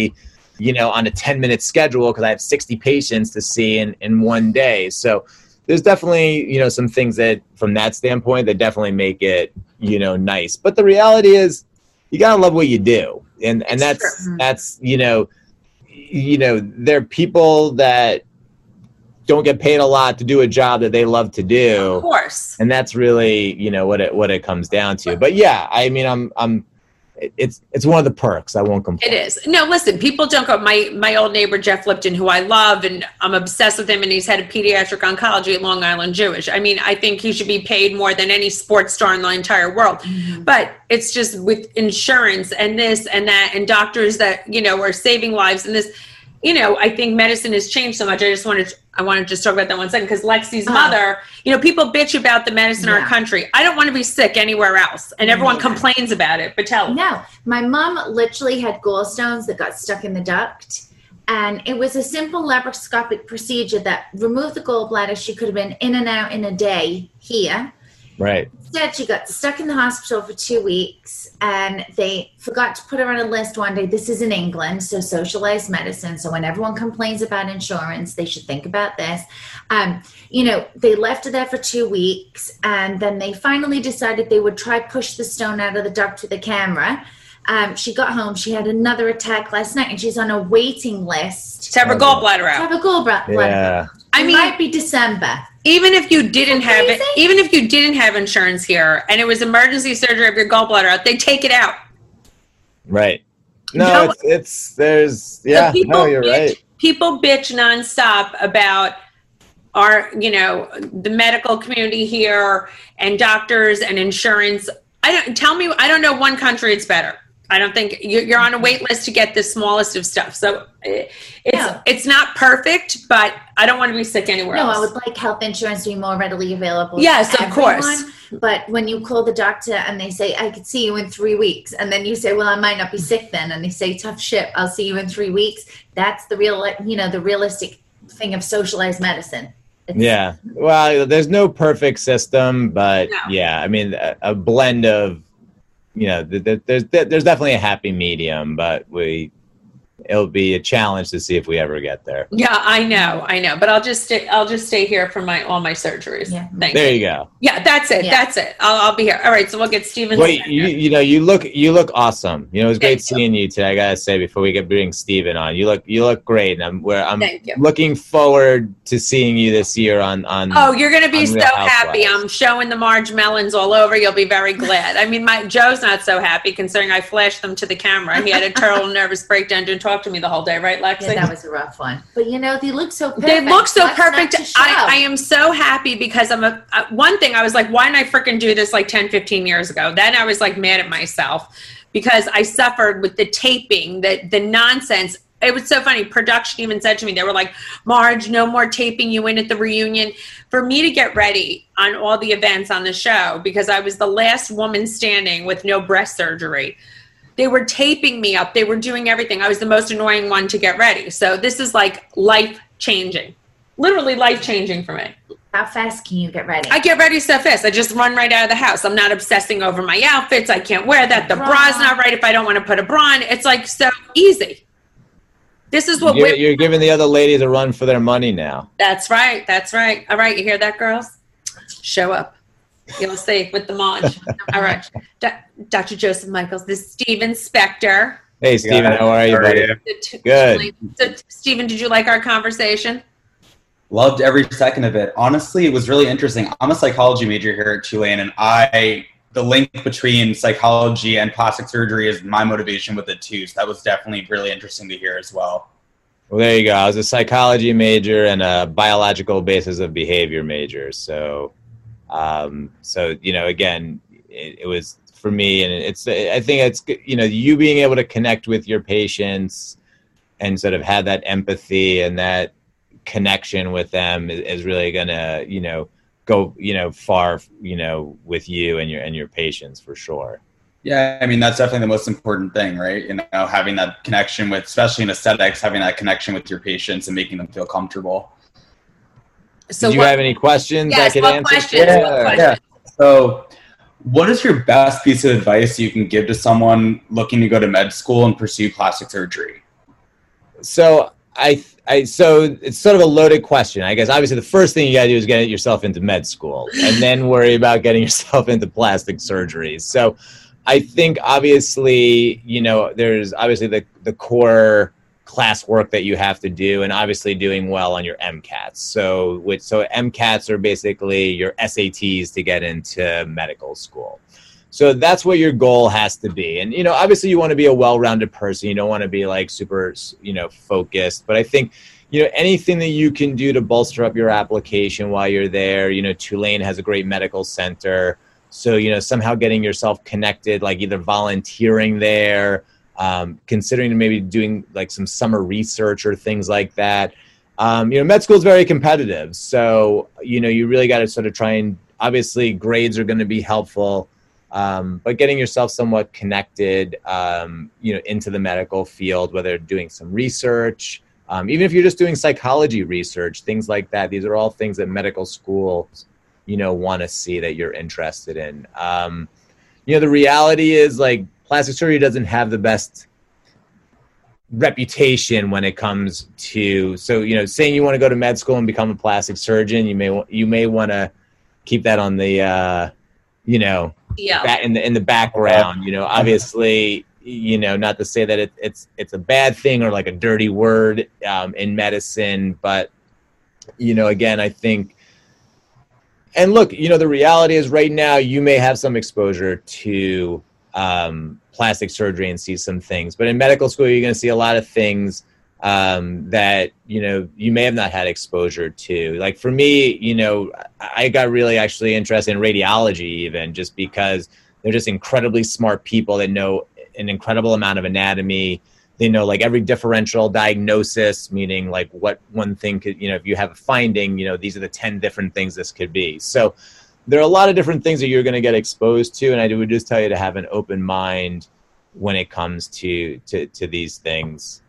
you know, on a ten minute schedule because I have sixty patients to see in, in one day. So there's definitely, you know, some things that from that standpoint that definitely make it, you know, nice. But the reality is you got to love what you do. And and that's, that's, that's, you know, you know, there are people that don't get paid a lot to do a job that they love to do. Of course. And that's really, you know, what it, what it comes down to. But yeah, I mean, I'm, I'm, It's it's one of the perks. I won't complain. It is. No, listen, people don't go. My my old neighbor, Jeff Lipton, who I love, and I'm obsessed with him, and he's head of pediatric oncology at Long Island Jewish. I mean, I think he should be paid more than any sports star in the entire world. Mm-hmm. But it's just with insurance and this and that and doctors that, you know, are saving lives and this, you know, I think medicine has changed so much. I just wanted to, I want to just talk about that one second because Lexi's mother, you know, people bitch about the medicine yeah. in our country. I don't want to be sick anywhere else. And everyone yeah. complains about it, but tell them. No, my mom literally had gallstones that got stuck in the duct. And it was a simple laparoscopic procedure that removed the gallbladder. She could have been in and out in a day here. Right. Instead, she got stuck in the hospital for two weeks and they forgot to put her on a list one day. This is in England, so socialized medicine. So when everyone complains about insurance, they should think about this. Um, you know, they left her there for two weeks and then they finally decided they would try push the stone out of the duct with a camera. Um, she got home. She had another attack last night and she's on a waiting list. To have her gallbladder out. To have her gallbladder yeah. out. I mean, it might be December. Even if you didn't have it, even if you didn't have insurance here, and it was emergency surgery of your gallbladder out, they take it out. Right. No, no it's, it's there's yeah. The no, you're bitch, right. People bitch nonstop about our, you know, the medical community here and doctors and insurance. I don't tell me. I don't know one country it's better. I don't think you're on a wait list to get the smallest of stuff. So it's yeah. it's not perfect, but I don't want to be sick anywhere no, else. No, I would like health insurance to be more readily available. Yes, of everyone. course. But when you call the doctor and they say, I could see you in three weeks. And then you say, well, I might not be sick then. And they say, tough shit. I'll see you in three weeks. That's the real, you know, the realistic thing of socialized medicine. It's- yeah. Well, there's no perfect system, but no. yeah, I mean, a, a blend of, you know, there's there's definitely a happy medium, but we it'll be a challenge to see if we ever get there. Yeah, I know, I know, but I'll just stay, I'll just stay here for my all my surgeries. Yeah, Thank there you. you go. Yeah, that's it, yeah. that's it. I'll I'll be here. All right, so we'll get Steven. Wait, you, you know, you look you look awesome. You know, it was great Thank seeing you. you today. I gotta say before we get bring Steven on, you look you look great, and I'm where I'm looking forward to seeing you this year on on. Oh, you're gonna be so happy. I'm showing the marshmallows all over. You'll be very glad. I mean, my Joe's not so happy considering I flashed them to the camera. He had a total nervous breakdown during. Talk to me the whole day, right, Lexi? Yeah, that was a rough one. But you know, they look so perfect. They look so That's perfect. I, I am so happy because I'm a, uh, one thing I was like, why didn't I freaking do this like ten, fifteen years ago? Then I was like mad at myself because I suffered with the taping, the, the nonsense. It was so funny. Production even said to me, they were like, Marge, no more taping you in at the reunion. For me to get ready on all the events on the show, because I was the last woman standing with no breast surgery. They were taping me up. They were doing everything. I was the most annoying one to get ready. So this is like life changing, literally life changing for me. How fast can you get ready? I get ready so fast. I just run right out of the house. I'm not obsessing over my outfits. I can't wear that. The bra. bra's not right if I don't want to put a bra on. It's like so easy. This is what you're, women- you're giving the other ladies a run for their money now. That's right. That's right. All right. You hear that, girls? Show up. You'll see with the march. All right. Do- Doctor Joseph Michaels, this is Steven Spector. Hey, Steven. How are you, buddy? How are you? Good. So, Steven, did you like our conversation? Loved every second of it. Honestly, it was really interesting. I'm a psychology major here at Tulane, and I the link between psychology and plastic surgery is my motivation with it, too. So that was definitely really interesting to hear as well. Well, there you go. I was a psychology major and a biological basis of behavior major. So, um, so you know, again, it, it was for me, and it's I think it's, you know, you being able to connect with your patients and sort of have that empathy and that connection with them is really gonna, you know, go, you know, far, you know, with you and your and your patients for sure. Yeah, I mean that's definitely the most important thing, right? You know, having that connection with, especially in aesthetics, having that connection with your patients and making them feel comfortable. So, do you what, have any questions? Yes, I could answer. Questions, yeah, yeah. So, what is your best piece of advice you can give to someone looking to go to med school and pursue plastic surgery? So. I, I, so it's sort of a loaded question, I guess. Obviously, the first thing you got to do is get yourself into med school and then worry about getting yourself into plastic surgery. So I think obviously, you know, there's obviously the, the core classwork that you have to do and obviously doing well on your MCATs. So which, so MCATs are basically your S A Ts to get into medical school. So that's what your goal has to be. And, you know, obviously you want to be a well-rounded person. You don't want to be like super, you know, focused. But I think, you know, anything that you can do to bolster up your application while you're there, you know, Tulane has a great medical center. So, you know, somehow getting yourself connected, like either volunteering there, um, considering maybe doing like some summer research or things like that. Um, you know, med school is very competitive. So, you know, you really got to sort of try and obviously grades are going to be helpful. Um, but getting yourself somewhat connected, um, you know, into the medical field, whether doing some research, um, even if you're just doing psychology research, things like that. These are all things that medical schools, you know, want to see that you're interested in. Um, you know, the reality is like plastic surgery doesn't have the best reputation when it comes to, so, you know, saying you want to go to med school and become a plastic surgeon, you may, you may want to keep that on the, uh, you know, yeah. in the in the background, you know, obviously, you know, not to say that it, it's it's a bad thing or like a dirty word um, in medicine, but you know, again, I think, and look, you know, the reality is right now you may have some exposure to um, plastic surgery and see some things, but in medical school you're going to see a lot of things um, that you know you may have not had exposure to. Like for me, you know, I got really actually interested in radiology, even just because they're just incredibly smart people that know an incredible amount of anatomy. They know like every differential diagnosis, meaning like what one thing could, you know, if you have a finding, you know, these are the ten different things this could be. So there are a lot of different things that you're going to get exposed to, and I would just tell you to have an open mind when it comes to to, to these things.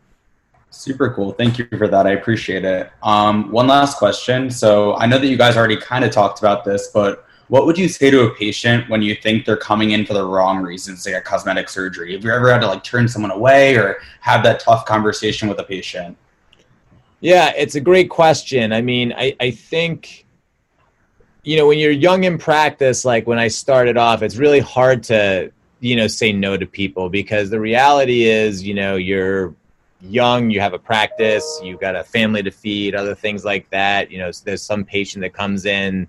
Super cool. Thank you for that. I appreciate it. Um, one last question. So I know that you guys already kind of talked about this, but what would you say to a patient when you think they're coming in for the wrong reasons to get cosmetic surgery? Have you ever had to like turn someone away or have that tough conversation with a patient? Yeah, it's a great question. I mean, I, I think, you know, when you're young in practice, like when I started off, it's really hard to, you know, say no to people because the reality is, you know, you're young, you have a practice, you've got a family to feed, other things like that. You know, there's some patient that comes in,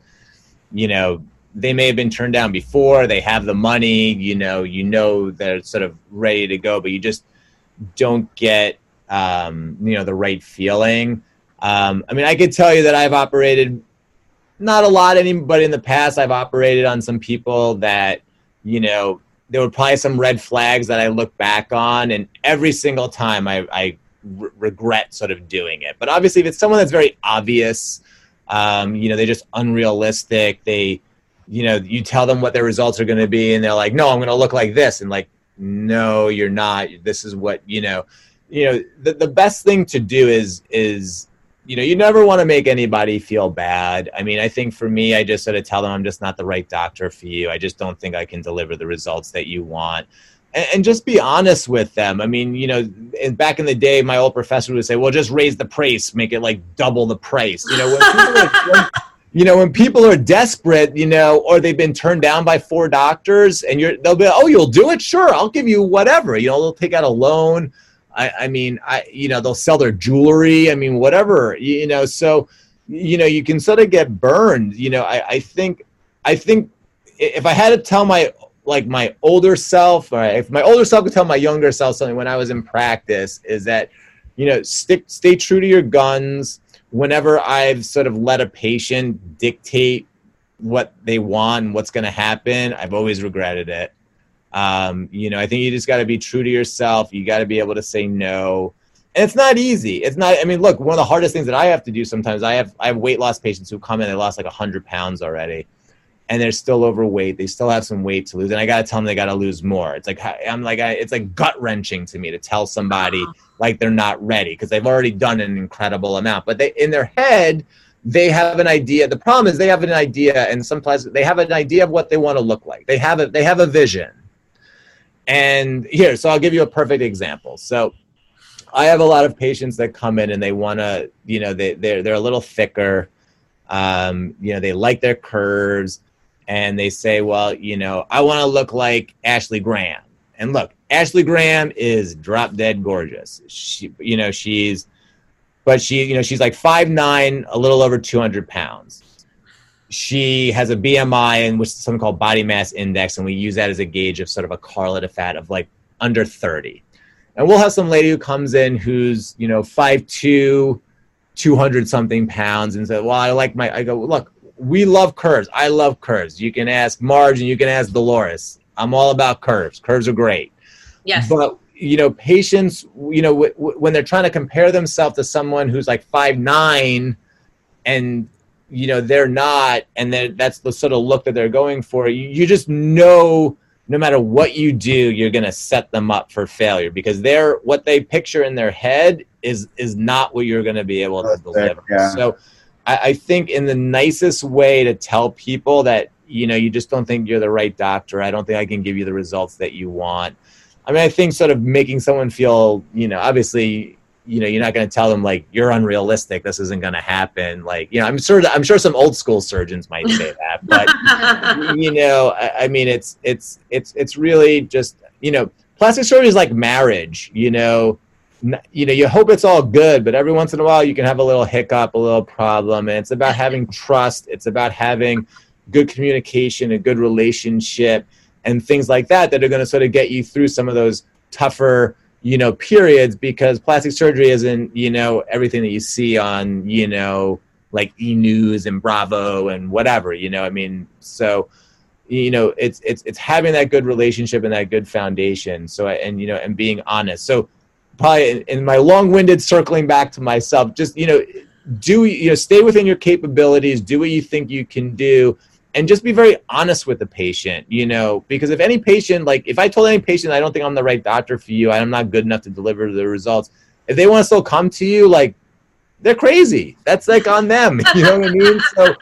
you know, they may have been turned down before, they have the money, you know, you know, they're sort of ready to go, but you just don't get, um, you know, the right feeling. Um, I mean, I could tell you that I've operated not a lot, any, but in the past, I've operated on some people that, you know, there were probably some red flags that I look back on, and every single time I, I re- regret sort of doing it. But obviously, if it's someone that's very obvious, um, you know, they're just unrealistic. They, you know, you tell them what their results are going to be, and they're like, "No, I'm going to look like this," and like, "No, you're not. This is what you know." You know, the the best thing to do is is you know, you never want to make anybody feel bad. I mean, I think for me, I just sort of tell them I'm just not the right doctor for you. I just don't think I can deliver the results that you want. And, and just be honest with them. I mean, you know, and back in the day, my old professor would say, well, just raise the price, make it like double the price. You know, when people are, you know, when people are desperate, you know, or they've been turned down by four doctors and you're, they'll be like, oh, you'll do it? Sure, I'll give you whatever. You know, they'll take out a loan. I, I mean, I, you know, they'll sell their jewelry. I mean, whatever, you, you know, so, you know, you can sort of get burned. You know, I, I think, I think if I had to tell my, like my older self, or if my older self could tell my younger self something when I was in practice, is that, you know, stick, stay true to your guns. Whenever I've sort of let a patient dictate what they want and what's going to happen, I've always regretted it. Um, you know, I think you just got to be true to yourself. You got to be able to say no. And it's not easy. It's not, I mean, look, one of the hardest things that I have to do sometimes, I have, I have weight loss patients who come in, they lost like a hundred pounds already and they're still overweight. They still have some weight to lose. And I got to tell them they got to lose more. It's like, I'm like, I, it's like gut wrenching to me to tell somebody uh-huh. like they're not ready because they've already done an incredible amount, but they, in their head, they have an idea. The problem is they have an idea and sometimes they have an idea of what they want to look like. They have a, they have a vision. And here, so I'll give you a perfect example. So I have a lot of patients that come in and they want to, you know, they, they're, they're a little thicker. Um, you know, they like their curves and they say, well, you know, I want to look like Ashley Graham. And look, Ashley Graham is drop dead gorgeous. She, you know, she's, but she, you know, she's like five nine, a little over two hundred pounds. She has a B M I, and which is something called body mass index, and we use that as a gauge of sort of a correlate of fat of like under thirty. And we'll have some lady who comes in who's, you know, five two, two hundred something pounds, and said, well, I like my, I go, look, we love curves. I love curves. You can ask Marge and you can ask Dolores. I'm all about curves. Curves are great. Yes. But, you know, patients, you know, w- w- when they're trying to compare themselves to someone who's like five nine and, you know, they're not, and then that's the sort of look that they're going for. You, you just know, no matter what you do, you're going to set them up for failure because they're what they picture in their head is, is not what you're going to be able to deliver. Yeah. So I, I think in the nicest way to tell people that, you know, you just don't think you're the right doctor. I don't think I can give you the results that you want. I mean, I think sort of making someone feel, you know, obviously, you know, you're not going to tell them like you're unrealistic. This isn't going to happen. Like, you know, I'm sure I'm sure some old school surgeons might say that, but you know, I, I mean, it's it's it's it's really just, you know, plastic surgery is like marriage. You know, n- you know, you hope it's all good, but every once in a while you can have a little hiccup, a little problem, and it's about having trust. It's about having good communication, a good relationship, and things like that that are going to sort of get you through some of those tougher, you know, periods, because plastic surgery isn't, you know, everything that you see on, you know, like E! News and Bravo and whatever, you know, I mean, so, you know, it's, it's, it's having that good relationship and that good foundation. So, and, you know, and being honest. So probably in, in my long winded circling back to myself, just, you know, do, you know, stay within your capabilities, do what you think you can do, and just be very honest with the patient, you know, because if any patient, like if I told any patient, I don't think I'm the right doctor for you, I'm not good enough to deliver the results, if they want to still come to you, like they're crazy. That's like on them. You know what I mean? So,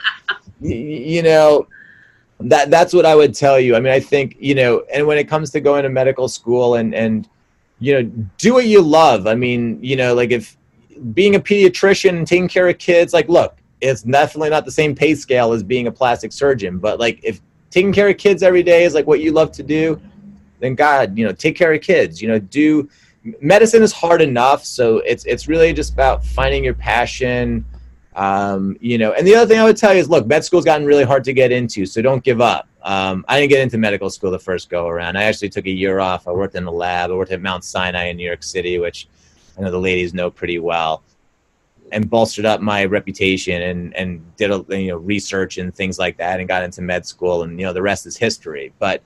you know, that that's what I would tell you. I mean, I think, you know, and when it comes to going to medical school and, and, you know, do what you love. I mean, you know, like if being a pediatrician and taking care of kids, like, look, it's definitely not the same pay scale as being a plastic surgeon, but like if taking care of kids every day is like what you love to do, then God, you know, take care of kids, you know, do medicine is hard enough. So it's, it's really just about finding your passion. Um, you know, and the other thing I would tell you is, look, med school's gotten really hard to get into, so don't give up. Um, I didn't get into medical school the first go around. I actually took a year off. I worked in the lab. I worked at Mount Sinai in New York City, which I know the ladies know pretty well, and bolstered up my reputation and, and did a, you know, research and things like that and got into med school, and, you know, the rest is history. But,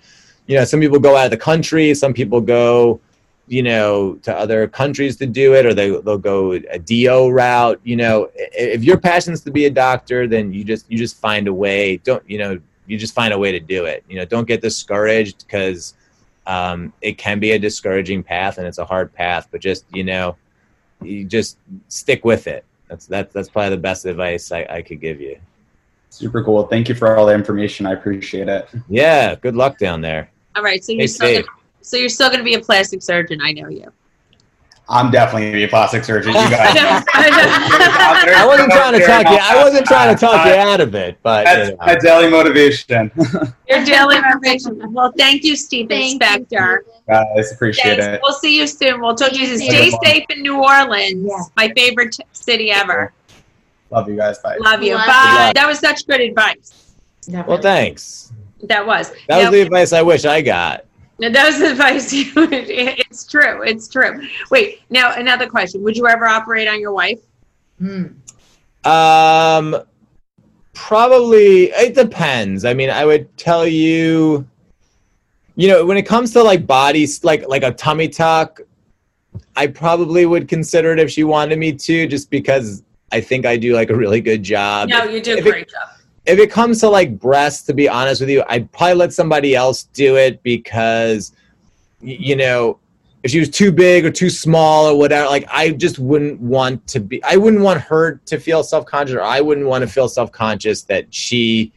you know, some people go out of the country, some people go, you know, to other countries to do it, or they, they'll go a D O route. You know, if your passion is to be a doctor, then you just, you just find a way. Don't, you know, you just find a way to do it. You know, don't get discouraged, because um, it can be a discouraging path and it's a hard path, but just, you know, you just stick with it. That's that's that's probably the best advice I, I could give you. Super cool. Thank you for all the information. I appreciate it. Yeah. Good luck down there. All right. So you're Stay still gonna, so you're still going to be a plastic surgeon. I know you. I'm definitely going to be a plastic surgeon. You guys. I wasn't trying to talk you. I wasn't trying to talk you out of it, but that's you know. My daily motivation. Your daily motivation. Well, thank you, Steven Spector. Guys, appreciate Thanks. it. We'll see you soon. We'll talk to you. Stay safe in New Orleans, yeah. my favorite t- city ever. Love you guys. Bye. Love you. Love Bye. You. That was such good advice. Definitely. Well, thanks. That was. That was now, the advice I wish I got. Now, that was the advice. You, it's true. It's true. Wait. Now, another question. Would you ever operate on your wife? Hmm. Um, probably. It depends. I mean, I would tell you, you know, when it comes to like bodies, like like a tummy tuck, I probably would consider it if she wanted me to, just because I think I do like a really good job. No, you do a great job. If it comes to like breasts, to be honest with you, I'd probably let somebody else do it because, you know, if she was too big or too small or whatever, like I just wouldn't want to be, I wouldn't want her to feel self-conscious, or I wouldn't want to feel self-conscious that she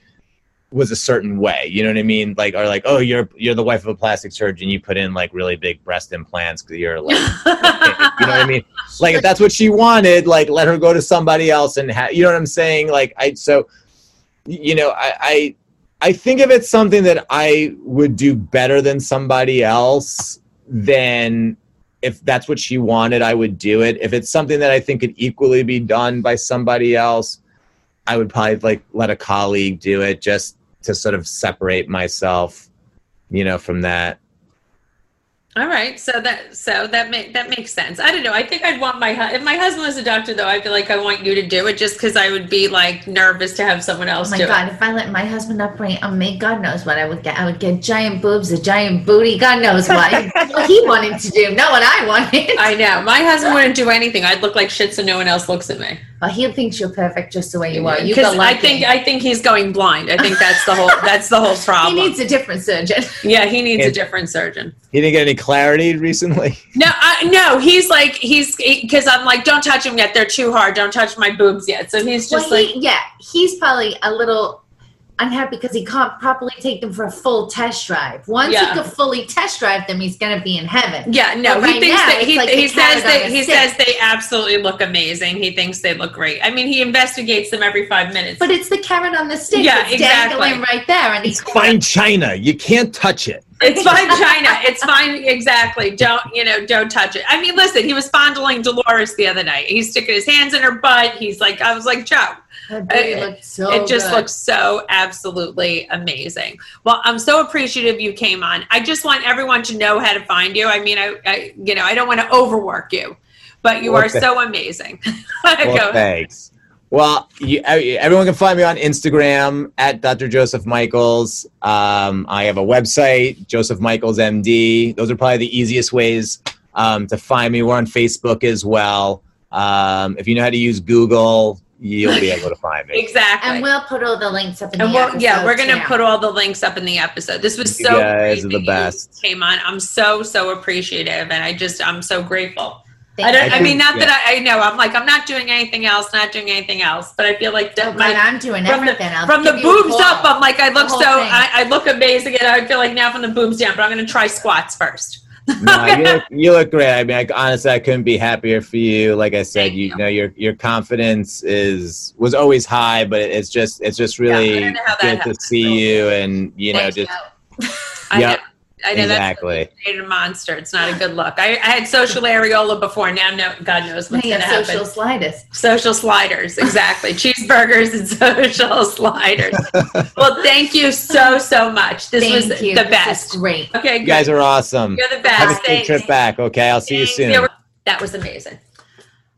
was a certain way. You know what I mean? Like, or like, oh, you're, you're the wife of a plastic surgeon. You put in like really big breast implants because you're like, you know what I mean? Like if that's what she wanted, like let her go to somebody else and ha- you know what I'm saying? Like I, so you know, I, I I think if it's something that I would do better than somebody else, then if that's what she wanted, I would do it. If it's something that I think could equally be done by somebody else, I would probably like let a colleague do it just to sort of separate myself, you know, from that. All right, so that so that make, that makes sense. I don't know. I think I'd want my hu- if my husband was a doctor, though, I'd be like, I want you to do it, just because I would be like nervous to have someone else. Oh my do God, it. If I let my husband operate on me, God knows what I would get. I would get giant boobs, a giant booty. God knows what, what he wanted to do, not what I wanted. I know my husband wouldn't do anything. I'd look like shit, so no one else looks at me. Well, he thinks you're perfect just the way you are. You got I think I think he's going blind. I think that's the whole that's the whole problem. He needs a different surgeon. Yeah, he needs it, a different surgeon. He didn't get any clarity recently? No, I, no, he's like, he's, because he, I'm like, don't touch him yet. They're too hard. Don't touch my boobs yet. So he's just well, like. He, yeah, he's probably a little unhappy because he can't properly take them for a full test drive. Once yeah. he could fully test drive them, he's going to be in heaven. Yeah, no, right he thinks now, that, he, like he says that he stick. says they absolutely look amazing. He thinks they look great. I mean, he investigates them every five minutes. But it's the carrot on the stick. Yeah, it's exactly. dangling right there. And he's it's fine china. You can't touch it. It's fine, China. It's fine. Exactly. Don't, you know, don't touch it. I mean, listen, he was fondling Dolores the other night. He's sticking his hands in her butt. He's like, I was like, Joe. It, so it just good. looks so absolutely amazing. Well, I'm so appreciative you came on. I just want everyone to know how to find you. I mean, I, I you know, I don't want to overwork you, but you well, are th- so amazing. Well, thanks. Well, you, everyone can find me on Instagram at Doctor Joseph Michaels. Um, I have a website, Joseph Michaels M D. Those are probably the easiest ways um, to find me. We're on Facebook as well. Um, if you know how to use Google, you'll be able to find me. Exactly. And we'll put all the links up in and the we'll, episode. Yeah, we're going to put all the links up in the episode. This was so great the best. You came on. I'm so, so appreciative, and I just, I'm so grateful. I, don't, I, think, I mean, not yeah. that I, I know. I'm like, I'm not doing anything else, not doing anything else. But I feel like that oh, my, I'm doing from everything. The, from the boobs up, I'm like, I look so, I, I look amazing. And I feel like now from the boobs down, but I'm going to try squats first. No, you look, you look great. I mean, I, honestly, I couldn't be happier for you. Like I said, you, you know, your your confidence is was always high, but it's just, it's just really yeah, good happens. to see you. And, you know, just, yep. I know exactly. That's a monster. It's not a good look. I, I had social areola before. Now, no, God knows what's going to happen. Social sliders. Social sliders, exactly. Cheeseburgers and social sliders. Well, thank you so, so much. This thank was you. the this best. This is great. Okay, good. You guys are awesome. You're the best. Have a good Thanks. trip back, okay? I'll see Thanks. you soon. That was amazing.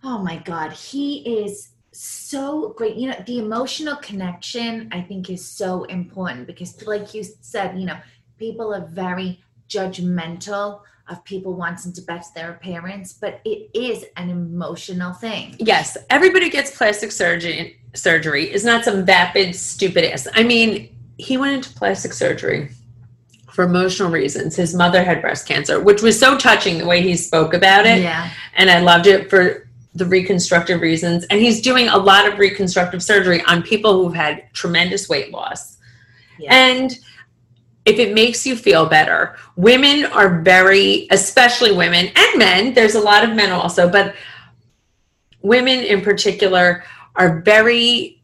Oh, my God. He is so great. You know, the emotional connection, I think, is so important because, like you said, you know, people are very judgmental of people wanting to better their appearance, but it is an emotional thing. Yes. Everybody gets plastic surgery. Surgery is not some vapid, stupid ass. I mean, he went into plastic surgery for emotional reasons. His mother had breast cancer, which was so touching the way he spoke about it. Yeah. And I loved it for the reconstructive reasons. And he's doing a lot of reconstructive surgery on people who've had tremendous weight loss. Yeah. And if it makes you feel better, women are very, especially women and men, there's a lot of men also, but women in particular are very,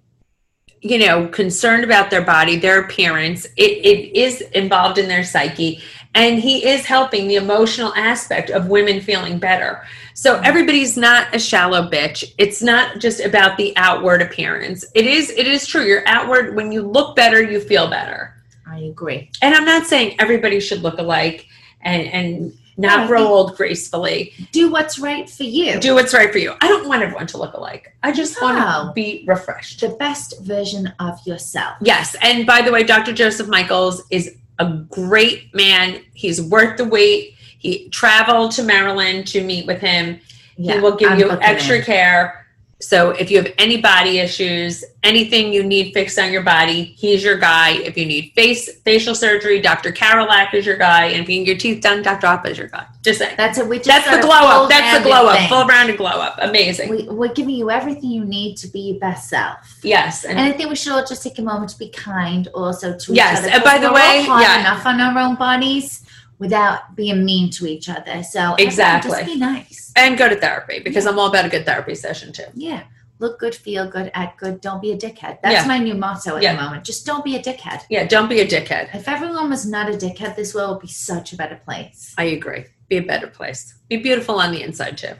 you know, concerned about their body, their appearance. It, it is involved in their psyche. And he is helping the emotional aspect of women feeling better. So everybody's not a shallow bitch. It's not just about the outward appearance. It is, it is true. You're outward. When you look better, you feel better. I agree. And I'm not saying everybody should look alike and, and not no, roll gracefully. Do what's right for you. Do what's right for you. I don't want everyone to look alike. I just no. want to be refreshed. The best version of yourself. Yes. And by the way, Doctor Joseph Michaels is a great man. He's worth the wait. He traveled to Maryland to meet with him. Yeah, he will give I'm you extra in. care. So if you have any body issues, anything you need fixed on your body, he's your guy. If you need face facial surgery, Doctor Karolak is your guy. And if you need your teeth done, Doctor Oppa is your guy. Just saying. That's it. We just That's the glow up. That's the glow up. Full rounded glow up. Amazing. We, we're giving you everything you need to be your best self. Yes. And, and I think we should all just take a moment to be kind also to yes, each other. Yes. And by the way, hard yeah. enough on our own bodies without being mean to each other. So exactly. Just be nice. And go to therapy because yeah. I'm all about a good therapy session too. Yeah. Look good, feel good, act good. Don't be a dickhead. That's yeah. my new motto at yeah. the moment. Just don't be a dickhead. Yeah. Don't be a dickhead. If everyone was not a dickhead, this world would be such a better place. I agree. Be a better place. Be beautiful on the inside too.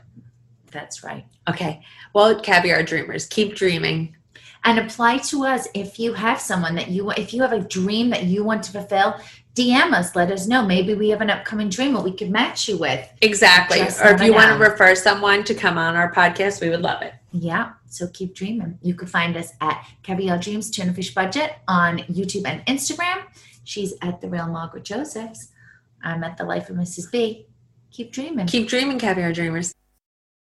That's right. Okay. Well, Caviar Dreamers, keep dreaming. And apply to us if you have someone that you, if you have a dream that you want to fulfill, D M us, let us know. Maybe we have an upcoming dream that we could match you with. Exactly. Just or if you want to refer someone to come on our podcast, we would love it. Yeah. So keep dreaming. You can find us at Caviar Dreams, Tuna Fish Budget on YouTube and Instagram. She's at The Real Margaret Josephs. I'm at The Life of Missus B. Keep dreaming. Keep dreaming, Caviar Dreamers.